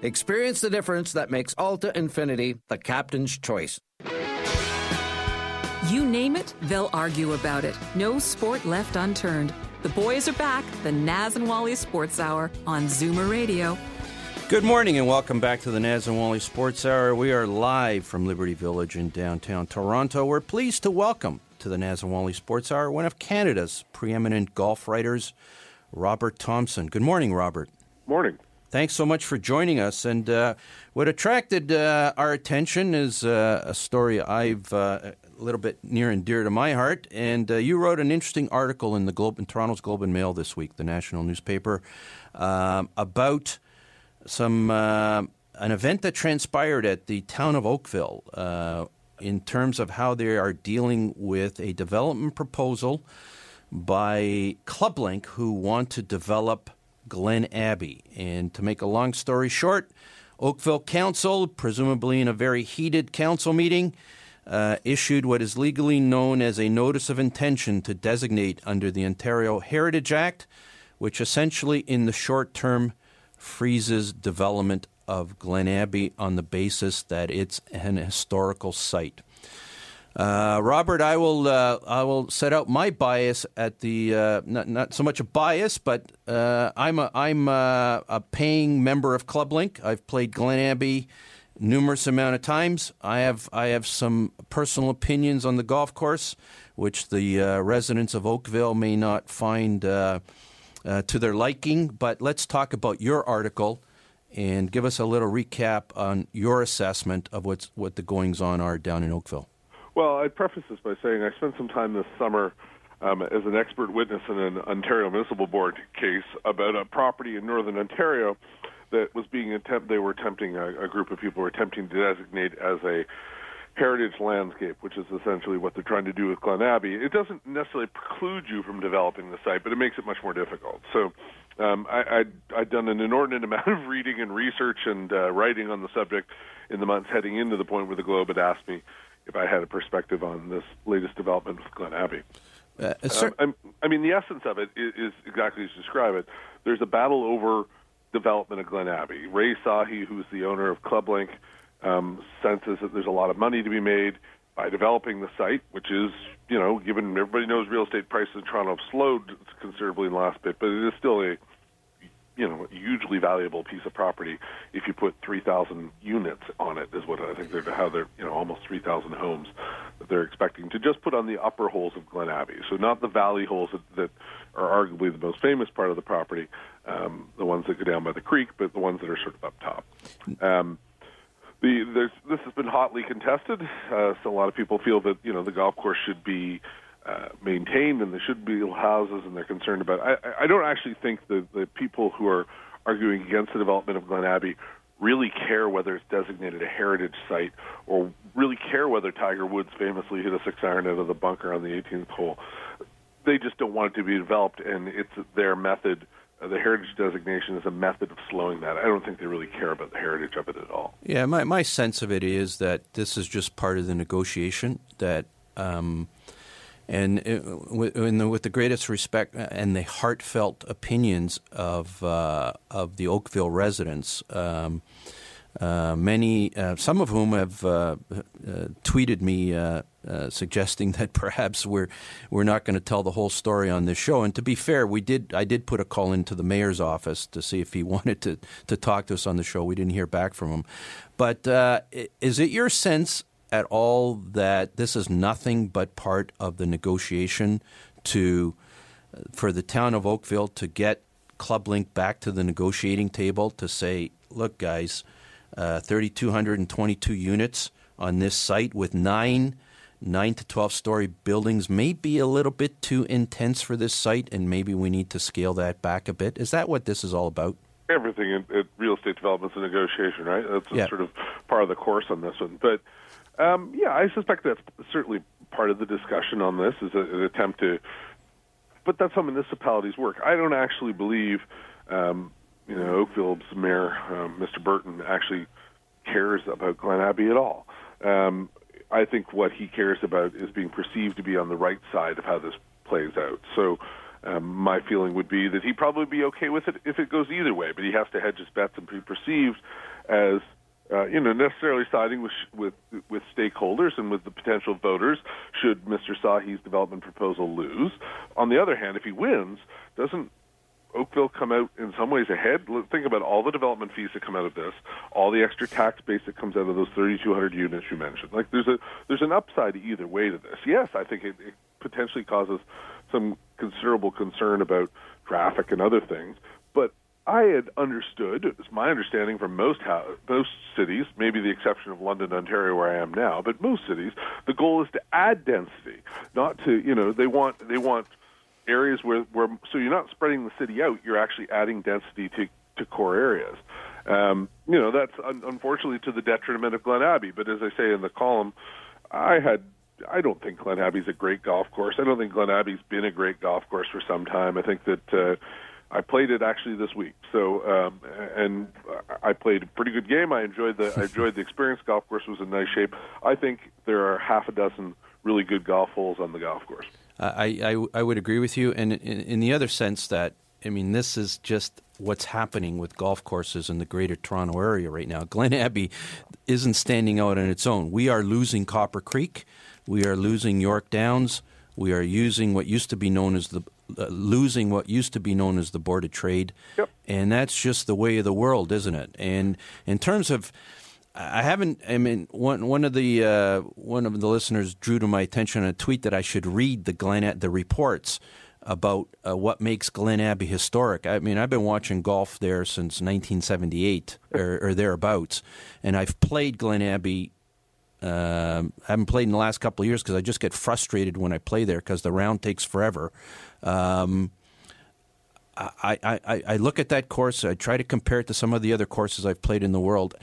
Experience the difference that makes Alta Infinity the captain's choice. You name it, they'll argue about it. No sport left unturned. The boys are back, the Naz and Wally Sports Hour on Zoomer Radio. Good morning and welcome back to the Naz and Wally Sports Hour. We are live from Liberty Village in downtown Toronto. We're pleased to welcome to the Naz and Wally Sports Hour one of Canada's preeminent golf writers, Robert Thompson. Good morning, Robert. Morning. Thanks so much for joining us. And what attracted our attention is a story I've a little bit near and dear to my heart. And you wrote an interesting article in the Globe, in Toronto's Globe and Mail this week, the national newspaper, about an event that transpired at the town of Oakville in terms of how they are dealing with a development proposal by Club Link, who want to develop Glen Abbey. And to make a long story short, Oakville Council, presumably in a very heated council meeting, issued what is legally known as a notice of intention to designate under the Ontario Heritage Act, which essentially in the short term freezes development of Glen Abbey on the basis that it's an historical site. Robert, I will set out my bias at the not so much a bias, but I'm a paying member of Club Link. I've played Glen Abbey numerous amount of times. I have some personal opinions on the golf course, which the residents of Oakville may not find to their liking. But let's talk about your article and give us a little recap on your assessment of what the goings on are down in Oakville. Well, I'd preface this by saying I spent some time this summer as an expert witness in an Ontario Municipal Board case about a property in northern Ontario that was being a group of people were attempting to designate as a heritage landscape, which is essentially what they're trying to do with Glen Abbey. It doesn't necessarily preclude you from developing the site, but it makes it much more difficult. So I'd done an inordinate amount of reading and research and writing on the subject in the months heading into the point where the Globe had asked me if I had a perspective on this latest development with Glen Abbey. The essence of it is exactly as you describe it. There's a battle over development of Glen Abbey. Ray Sahi, who's the owner of Club Link, senses that there's a lot of money to be made by developing the site, which is, you know, given everybody knows real estate prices in Toronto have slowed considerably in the last bit, but it is still a, you know, hugely valuable piece of property if you put 3,000 units on it, is what I think almost 3,000 homes that they're expecting to just put on the upper holes of Glen Abbey. So not the valley holes that are arguably the most famous part of the property, the ones that go down by the creek, but the ones that are sort of up top. This has been hotly contested. So a lot of people feel that, you know, the golf course should be maintained and there should be houses, and they're concerned about it. I don't actually think the people who are arguing against the development of Glen Abbey really care whether it's designated a heritage site or really care whether Tiger Woods famously hit a 6-iron out of the bunker on the 18th hole. They just don't want it to be developed, and it's their method. The heritage designation is a method of slowing that. I don't think they really care about the heritage of it at all. Yeah, my sense of it is that this is just part of the negotiation that with the greatest respect and the heartfelt opinions of the Oakville residents, many, some of whom have tweeted me suggesting that perhaps we're not going to tell the whole story on this show. And to be fair, I did put a call into the mayor's office to see if he wanted to talk to us on the show. We didn't hear back from him. But is it your sense at all that this is nothing but part of the negotiation for the town of Oakville to get Club Link back to the negotiating table to say, look, guys, 3,222 units on this site with nine to 12-story buildings may be a little bit too intense for this site, and maybe we need to scale that back a bit. Is that what this is all about? Everything in real estate development is a negotiation, right? That's sort of part of the course on this one. But I suspect that's certainly part of the discussion on this is an attempt to, but that's how municipalities work. I don't actually believe, Oakville's mayor, Mr. Burton, actually cares about Glen Abbey at all. I think what he cares about is being perceived to be on the right side of how this plays out. So my feeling would be that he'd probably be okay with it if it goes either way, but he has to hedge his bets and be perceived as necessarily siding with stakeholders and with the potential voters should Mr. Sahi's development proposal lose. On the other hand, if he wins, doesn't Oakville come out in some ways ahead? Think about all the development fees that come out of this, all the extra tax base that comes out of those 3,200 units you mentioned. Like there's an upside either way to this. Yes, I think it potentially causes some considerable concern about traffic and other things, but I had understood, it was my understanding from most cities, maybe the exception of London, Ontario, where I am now, but most cities, the goal is to add density, not to, they want areas where so you're not spreading the city out, you're actually adding density to core areas. That's unfortunately to the detriment of Glen Abbey, but as I say in the column, I don't think Glen Abbey's a great golf course. I don't think Glen Abbey's been a great golf course for some time. I think that I played it actually this week, so and I played a pretty good game. I enjoyed the experience. Golf course was in nice shape. I think there are half a dozen really good golf holes on the golf course. I would agree with you, and in the other sense that I mean, this is just what's happening with golf courses in the greater Toronto area right now. Glen Abbey isn't standing out on its own. We are losing Copper Creek. We are losing York Downs. We are losing what used to be known as the Board of Trade. Yep. And that's just the way of the world, isn't it? And in terms of, one of the listeners drew to my attention a tweet that I should read the reports about what makes Glen Abbey historic. I mean, I've been watching golf there since 1978 or thereabouts, and I've played Glen Abbey. I haven't played in the last couple of years because I just get frustrated when I play there because the round takes forever. I look at that course. I try to compare it to some of the other courses I've played in the world.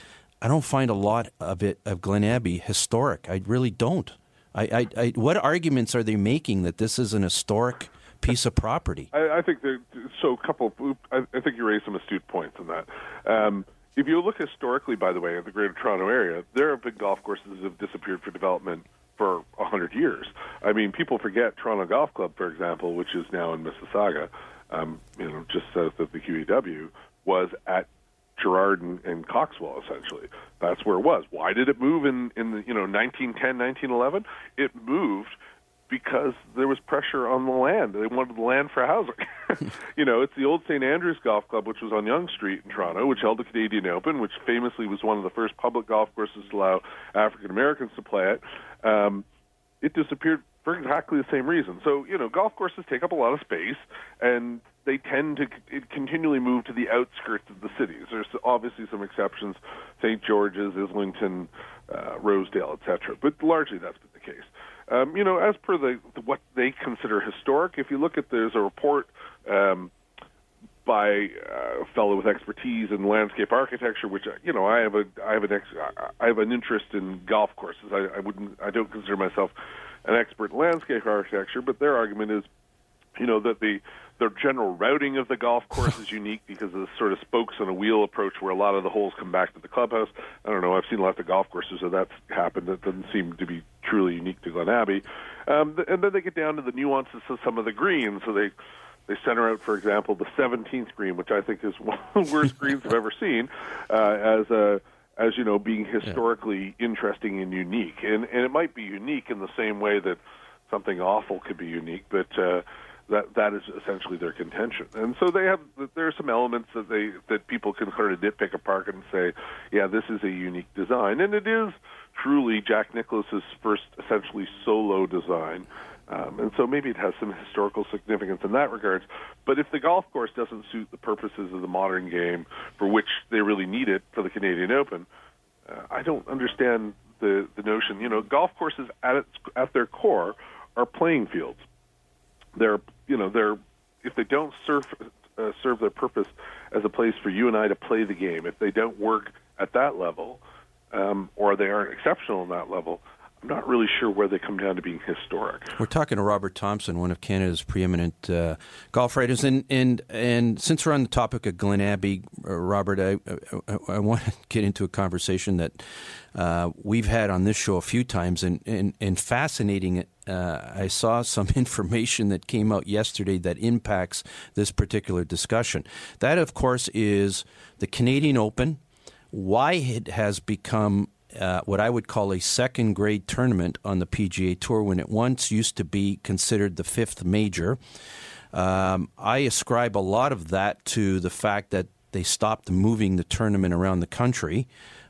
I don't find a lot of Glen Abbey historic. I really don't. What arguments are they making that this is an historic piece of property? I think you raised some astute points on that. If you look historically, by the way, at the Greater Toronto Area, there have been golf courses that have disappeared for development for 100 years. I mean, people forget Toronto Golf Club, for example, which is now in Mississauga, just south of the QEW, was at Girard and Coxwell, essentially. That's where it was. Why did it move in 1910, 1911? It moved because there was pressure on the land. They wanted the land for housing. It's the old St. Andrews Golf Club, which was on Yonge Street in Toronto, which held the Canadian Open, which famously was one of the first public golf courses to allow African Americans to play it. It disappeared for exactly the same reason. So, golf courses take up a lot of space, and they tend to continually move to the outskirts of the cities. There's obviously some exceptions, St. George's, Islington, Rosedale, etc. But largely that's been the case. As per what they consider historic, if you look at, there's a report by a fellow with expertise in landscape architecture, which I have an interest in golf courses. I don't consider myself an expert in landscape architecture, but their argument is, that the general routing of the golf course is unique because of the sort of spokes on a wheel approach where a lot of the holes come back to the clubhouse. I don't know. I've seen lots of golf courses where that's happened. That doesn't seem to be truly unique to Glen Abbey. And then they get down to the nuances of some of the greens. So they center out, for example, the 17th green, which I think is one of the worst greens I've ever seen, being historically interesting and unique. And it might be unique in the same way that something awful could be unique, but that is essentially their contention. And so there are some elements that people can sort of nitpick apart and say, yeah, this is a unique design. And it is truly Jack Nicklaus's first essentially solo design. And so maybe it has some historical significance in that regard. But if the golf course doesn't suit the purposes of the modern game for which they really need it for the Canadian Open, I don't understand the notion. Golf courses at their core are playing fields. If they don't serve their purpose as a place for you and I to play the game, if they don't work at that level, or they aren't exceptional in that level, I'm not really sure where they come down to being historic. We're talking to Robert Thompson, one of Canada's preeminent golf writers, and since we're on the topic of Glen Abbey, Robert, I want to get into a conversation that we've had on this show a few times, and fascinating. I saw some information that came out yesterday that impacts this particular discussion. That, of course, is the Canadian Open, why it has become what I would call a second-grade tournament on the PGA Tour when it once used to be considered the fifth major. I ascribe a lot of that to the fact that they stopped moving the tournament around the country,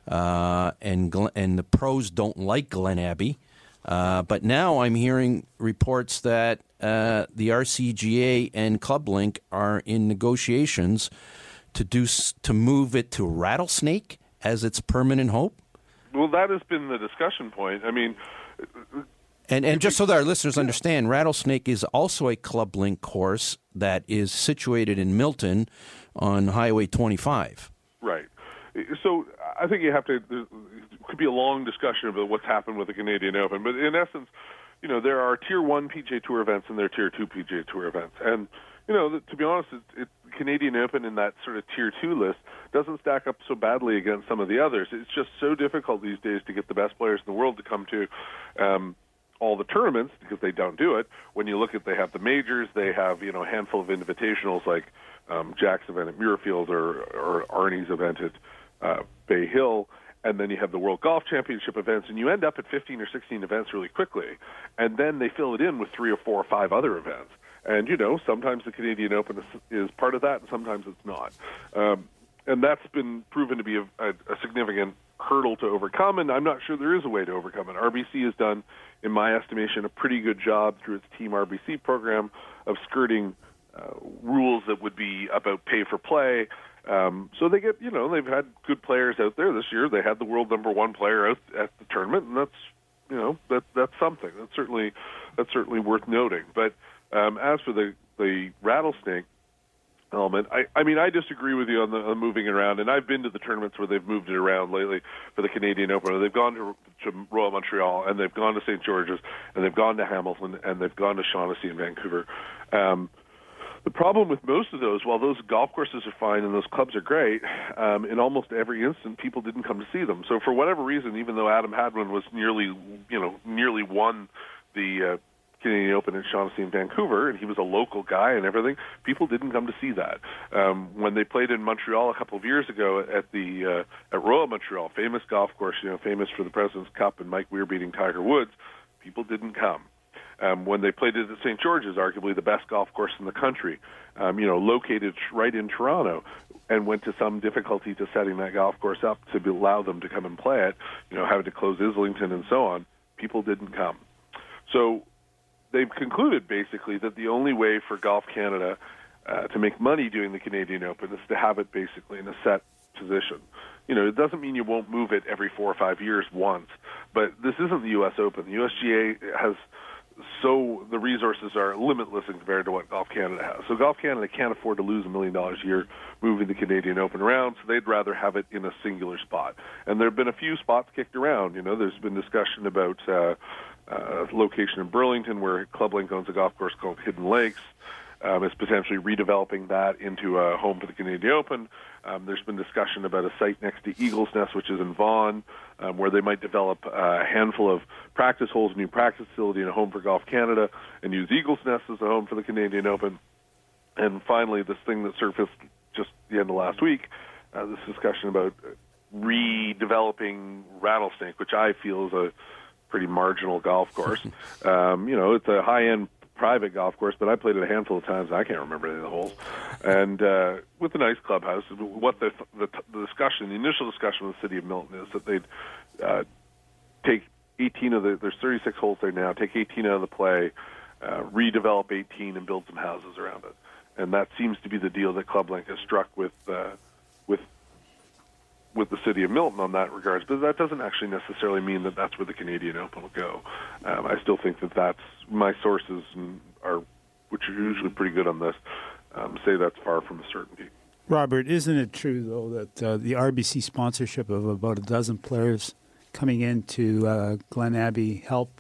and the pros don't like Glen Abbey. But now I'm hearing reports that the RCGA and Club Link are in negotiations to move it to Rattlesnake as its permanent hope. Well, that has been the discussion point. I mean, and just so that our listeners understand, Rattlesnake is also a Club Link course that is situated in Milton on Highway 25. Right. So I think there could be a long discussion about what's happened with the Canadian Open. But in essence, there are Tier 1 PGA Tour events and there are Tier 2 PGA Tour events. And, to be honest, the Canadian Open in that sort of Tier 2 list doesn't stack up so badly against some of the others. It's just so difficult these days to get the best players in the world to come to all the tournaments because they don't do it. When you look at, they have the majors, they have, you know, a handful of invitationals like Jack's event at Muirfield or Arnie's event at Bay Hill. And then you have the World Golf Championship events, and you end up at 15 or 16 events really quickly. And then they fill it in with 3 or 4 or 5 other events. And, you know, sometimes the Canadian Open is part of that, and sometimes it's not. And that's been proven to be a significant hurdle to overcome, and I'm not sure there is a way to overcome it. RBC has done, in my estimation, a pretty good job through its Team RBC program of skirting rules that would be about pay for play. So they get, you know, they've had good players out there this year. They had the world number one player out at the tournament, and that's, you know, that's something. That's certainly worth noting. But as for the Rattlesnake element, I mean, I disagree with you on the moving it around. And I've been to the tournaments where they've moved it around lately for the Canadian Open. Or they've gone to Royal Montreal, and they've gone to St. George's, and they've gone to Hamilton, and they've gone to Shaughnessy in Vancouver. The problem with most of those, while those golf courses are fine and those clubs are great, in almost every instance, people didn't come to see them. So for whatever reason, even though Adam Hadwin was nearly won the Canadian Open at Shaughnessy in Vancouver, and he was a local guy and everything, people didn't come to see that. When they played in Montreal a couple of years ago at Royal Montreal, famous golf course, you know, famous for the President's Cup and Mike Weir beating Tiger Woods, people didn't come. When they played it at St. George's, arguably the best golf course in the country, located right in Toronto, and went to some difficulty to setting that golf course up to allow them to come and play it, you know, having to close Islington and so on, people didn't come. So they've concluded basically that the only way for Golf Canada to make money doing the Canadian Open is to have it basically in a set position. You know, it doesn't mean you won't move it every 4 or 5 years once, but this isn't the U.S. Open. The USGA has... So the resources are limitless compared to what Golf Canada has. So Golf Canada can't afford to lose $1 million a year moving the Canadian Open around, so they'd rather have it in a singular spot. And there have been a few spots kicked around. You know, there's been discussion about location in Burlington where Club Link owns a golf course called Hidden Lakes. Is potentially redeveloping that into a home for the Canadian Open. There's been discussion about a site next to Eagles Nest, which is in Vaughan, where they might develop a handful of practice holes, a new practice facility, and a home for Golf Canada, and use Eagles Nest as a home for the Canadian Open. And finally, this thing that surfaced just the end of last week, this discussion about redeveloping Rattlesnake, which I feel is a pretty marginal golf course. It's a high-end private golf course, but I played it a handful of times. I can't remember any of the holes. And with a nice clubhouse, what the initial discussion with the city of Milton is that they'd take 18 of there's 36 holes there now, take 18 out of the play, redevelop 18, and build some houses around it. And that seems to be the deal that Club Link has struck with the city of Milton on that regards, but that doesn't actually necessarily mean that that's where the Canadian Open will go. I still think that's my sources, which are usually pretty good on this, say that's far from a certainty. Robert, isn't it true, though, that the RBC sponsorship of about a dozen players coming into Glen Abbey help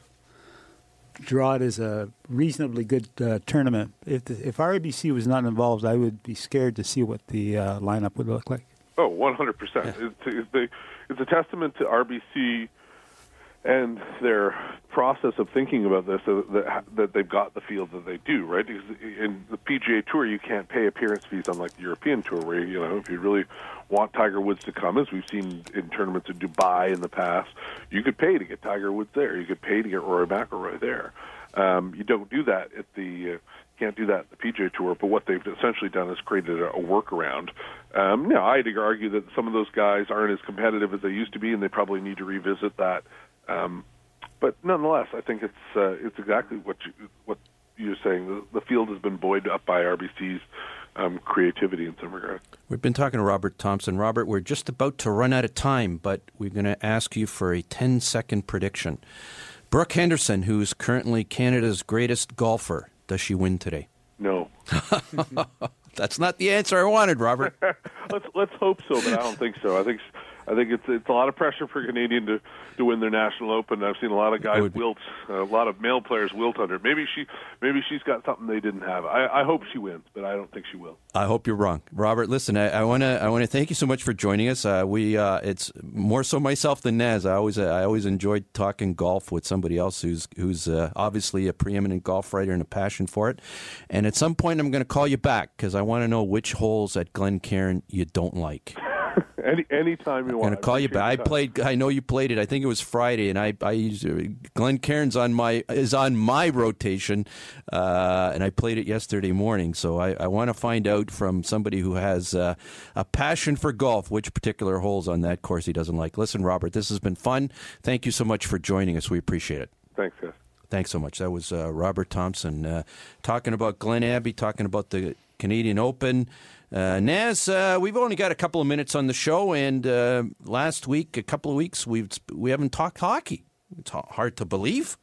draw it as a reasonably good tournament? If RBC was not involved, I would be scared to see what the lineup would look like. Oh, 100%. Yeah. It's a testament to RBC and their process of thinking about this that they've got the field that they do, right? Because in the PGA Tour, you can't pay appearance fees, unlike the European Tour, where, you know, if you really want Tiger Woods to come, as we've seen in tournaments in Dubai in the past, you could pay to get Tiger Woods there. You could pay to get Rory McIlroy there. You don't do that at the... Can't do that at the PGA Tour, but what they've essentially done is created a workaround. Now, I'd argue that some of those guys aren't as competitive as they used to be, and they probably need to revisit that. But nonetheless, I think it's exactly what you're saying. The field has been buoyed up by RBC's creativity in some regard. We've been talking to Robert Thompson. Robert, we're just about to run out of time, but we're going to ask you for a 10-second prediction. Brooke Henderson, who is currently Canada's greatest golfer, does she win today? No. That's not the answer I wanted, Robert. Let's hope so, but I don't think so. I think I think it's a lot of pressure for Canadian to win their National Open. I've seen a lot of guys wilt, a lot of male players wilt under. Maybe she's got something they didn't have. I hope she wins, but I don't think she will. I hope you're wrong, Robert. Listen, I want to thank you so much for joining us. It's more so myself than Naz. I always enjoyed talking golf with somebody else who's obviously a preeminent golf writer and a passion for it. And at some point, I'm going to call you back because I want to know which holes at Glen Cairn you don't like. Anytime you want. I'm going to call you back. I know you played it. I think it was Friday, and Glen Cairn's is on my rotation, and I played it yesterday morning. So I want to find out from somebody who has a passion for golf which particular holes on that course he doesn't like. Listen, Robert, this has been fun. Thank you so much for joining us. We appreciate it. Thanks, guys. Thanks so much. That was Robert Thompson talking about Glen Abbey, talking about the Canadian Open. Naz, we've only got a couple of minutes on the show, and last week, a couple of weeks, we haven't talked hockey. It's hard to believe,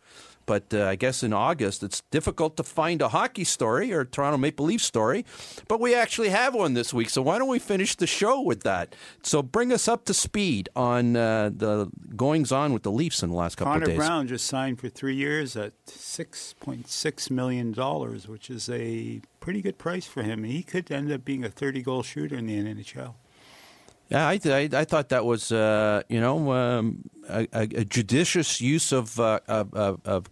but I guess in August it's difficult to find a hockey story or a Toronto Maple Leaf story, but we actually have one this week, so why don't we finish the show with that? So bring us up to speed on the goings-on with the Leafs in the last couple of days. Connor Brown just signed for 3 years at $6.6 million, which is a pretty good price for him. He could end up being a 30-goal shooter in the NHL. Yeah, I thought that was a judicious use of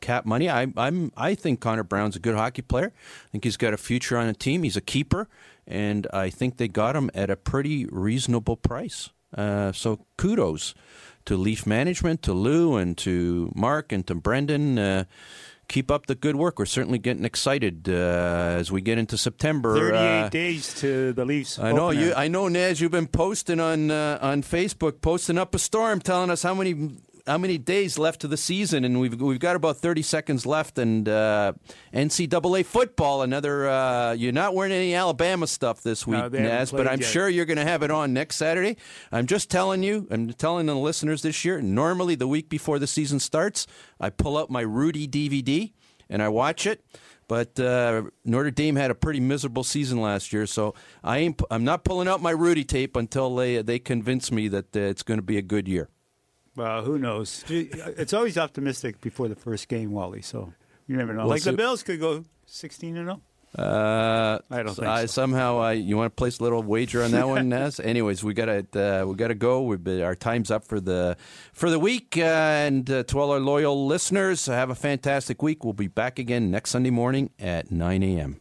cap money. I think Connor Brown's a good hockey player. I think he's got a future on a team. He's a keeper, and I think they got him at a pretty reasonable price. So kudos to Leaf management, to Lou, and to Mark, and to Brendan. Keep up the good work. We're certainly getting excited as we get into September. 38 days to the Leafs. I know opener. I know, Naz. You've been posting on Facebook, posting up a storm, telling us how many days left to the season, and we've got about 30 seconds left. And NCAA football, another. You're not wearing any Alabama stuff this week, Naz, but I'm sure you're going to have it on next Saturday. I'm just telling you. I'm telling the listeners this year. Normally, the week before the season starts, I pull out my Rudy DVD and I watch it. But Notre Dame had a pretty miserable season last year, so I'm not pulling out my Rudy tape until they convince me that it's going to be a good year. Well, who knows? It's always optimistic before the first game, Wally, so you never know. Well, the Bills could go 16-0. I don't think so. Somehow, you want to place a little wager on that one, Naz? Anyways, we gotta go. Our time's up for the week. And to all our loyal listeners, have a fantastic week. We'll be back again next Sunday morning at 9 a.m.